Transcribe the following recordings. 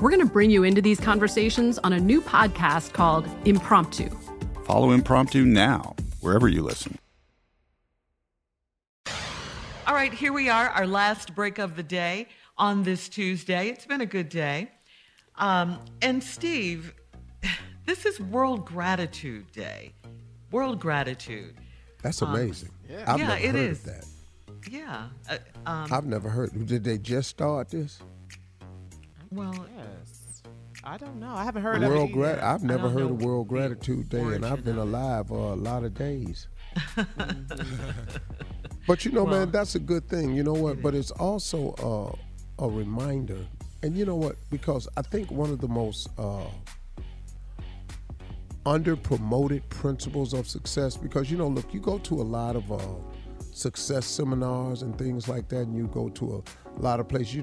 We're going to bring you into these conversations on a new podcast called Impromptu. Follow Impromptu now, wherever you listen. All right, here we are, our last break of the day on this Tuesday. It's been a good day. And Steve, this is World Gratitude Day. World Gratitude. That's amazing. I've never heard of that. Yeah. I've never heard. Did they just start this? Well, yes. I don't know. I haven't heard of it. I've never heard of World Gratitude Day, and I've been alive for a lot of days. But, man, that's a good thing. You know what? But it's also a reminder. And you know what? Because I think one of the most under-promoted principles of success, because, look, you go to a lot of success seminars and things like that, and you go to a lot of places,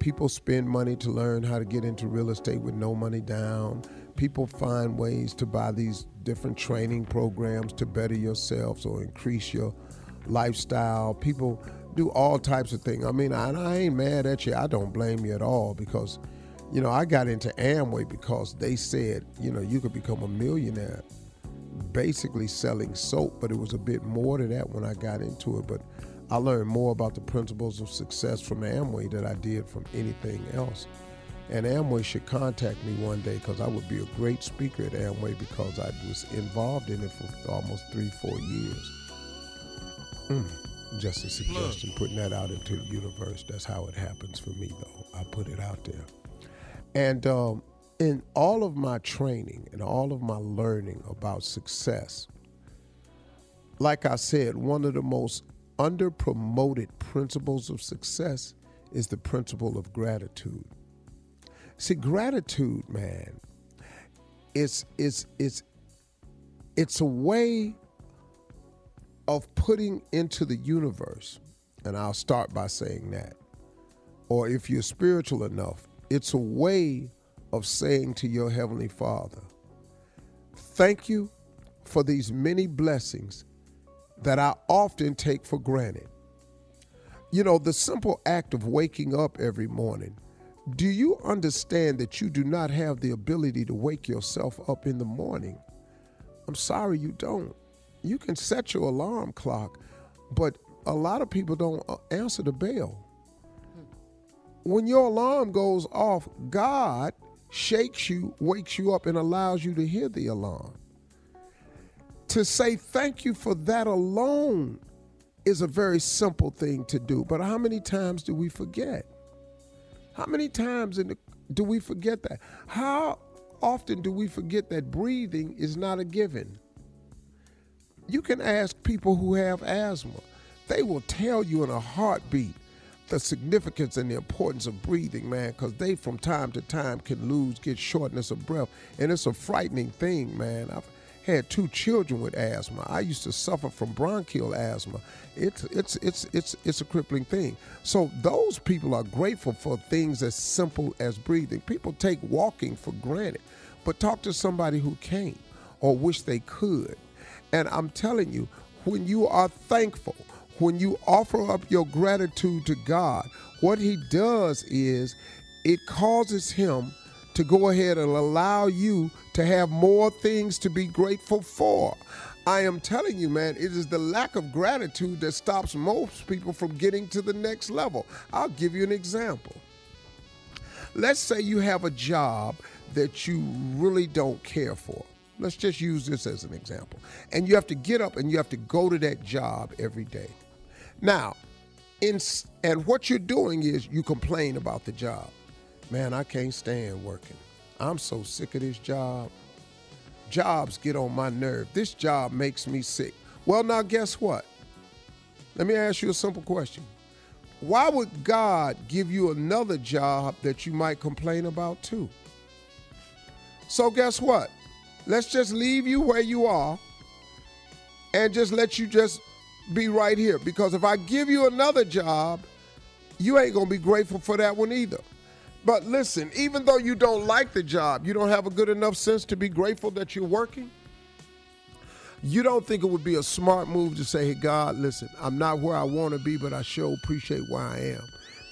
people spend money to learn how to get into real estate with no money down. People find ways to buy these different training programs to better yourselves or increase your lifestyle. People do all types of things. I mean, I ain't mad at you. I don't blame you at all because, I got into Amway because they said, you could become a millionaire basically selling soap, but it was a bit more to that when I got into it. But I learned more about the principles of success from Amway than I did from anything else. And Amway should contact me one day because I would be a great speaker at Amway because I was involved in it for almost 3-4 years. Just a suggestion, putting that out into the universe. That's how it happens for me, though. I put it out there. And in all of my training and all of my learning about success, like I said, one of the most under-promoted principles of success is the principle of gratitude. See, gratitude, man, it's a way of putting into the universe, and I'll start by saying that, or if you're spiritual enough, it's a way of saying to your Heavenly Father, thank you for these many blessings that I often take for granted. you know, the simple act of waking up every morning. Do you understand that you do not have the ability to wake yourself up in the morning? I'm sorry, you don't. You can set your alarm clock, but a lot of people don't answer the bell. When your alarm goes off, God shakes you, wakes you up, and allows you to hear the alarm. To say thank you for that alone is a very simple thing to do. But how many times do we forget? How many times do we forget that? How often do we forget that breathing is not a given? You can ask people who have asthma. They will tell you in a heartbeat the significance and the importance of breathing, man, because they from time to time can get shortness of breath. And it's a frightening thing, man. I've had 2 children with asthma. I used to suffer from bronchial asthma. It's a crippling thing. So those people are grateful for things as simple as breathing. People take walking for granted, but talk to somebody who can't or wish they could. And I'm telling you, when you are thankful, when you offer up your gratitude to God, what he does is it causes him to go ahead and allow you to have more things to be grateful for. I am telling you, man, it is the lack of gratitude that stops most people from getting to the next level. I'll give you an example. Let's say you have a job that you really don't care for. Let's just use this as an example. And you have to get up and you have to go to that job every day. Now, and what you're doing is you complain about the job. Man, I can't stand working. I'm so sick of this job. Jobs get on my nerve. This job makes me sick. Well, now guess what? Let me ask you a simple question. Why would God give you another job that you might complain about too? So guess what? Let's just leave you where you are and just let you just be right here. Because if I give you another job, you ain't going to be grateful for that one either. But listen, even though you don't like the job, you don't have a good enough sense to be grateful that you're working. You don't think it would be a smart move to say, hey, God, listen, I'm not where I want to be, but I sure appreciate where I am.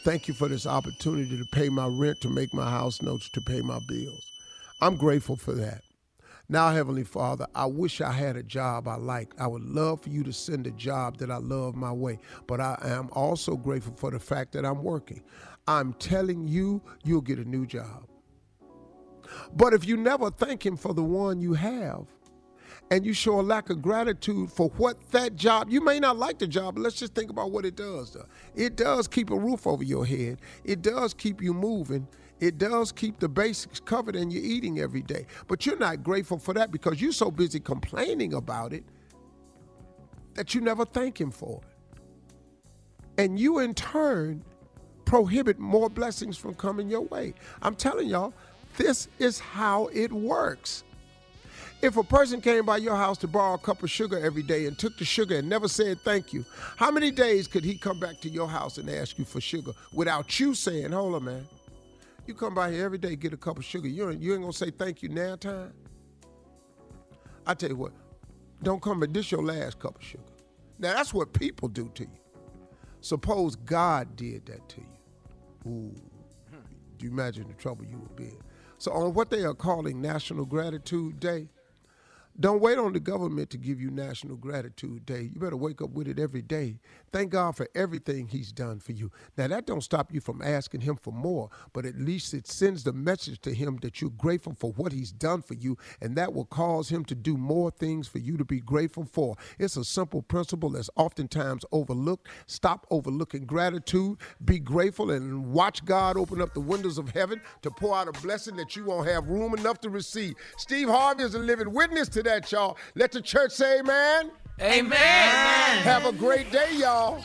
Thank you for this opportunity to pay my rent, to make my house notes, to pay my bills. I'm grateful for that. Now, Heavenly Father, I wish I had a job I liked. I would love for you to send a job that I love my way, but I am also grateful for the fact that I'm working. I'm telling you, you'll get a new job. But if you never thank him for the one you have, and you show a lack of gratitude for what that job, you may not like the job, but let's just think about what it does. It does keep a roof over your head. It does keep you moving. It does keep the basics covered and you're eating every day. But you're not grateful for that because you're so busy complaining about it that you never thank him for it. And you, in turn, prohibit more blessings from coming your way. I'm telling y'all, this is how it works. If a person came by your house to borrow a cup of sugar every day and took the sugar and never said thank you, how many days could he come back to your house and ask you for sugar without you saying, hold on, man? You come by here every day, get a cup of sugar. You ain't going to say thank you now time. I tell you what, don't come back. This your last cup of sugar. Now, that's what people do to you. Suppose God did that to you. Ooh, do you imagine the trouble you would be in? So on what they are calling National Gratitude Day, don't wait on the government to give you National Gratitude Day. You better wake up with it every day. Thank God for everything he's done for you. Now, that don't stop you from asking him for more, but at least it sends the message to him that you're grateful for what he's done for you, and that will cause him to do more things for you to be grateful for. It's a simple principle that's oftentimes overlooked. Stop overlooking gratitude. Be grateful and watch God open up the windows of heaven to pour out a blessing that you won't have room enough to receive. Steve Harvey is a living witness to that, y'all. Let the church say amen. Amen. Amen. Have a great day, y'all.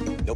No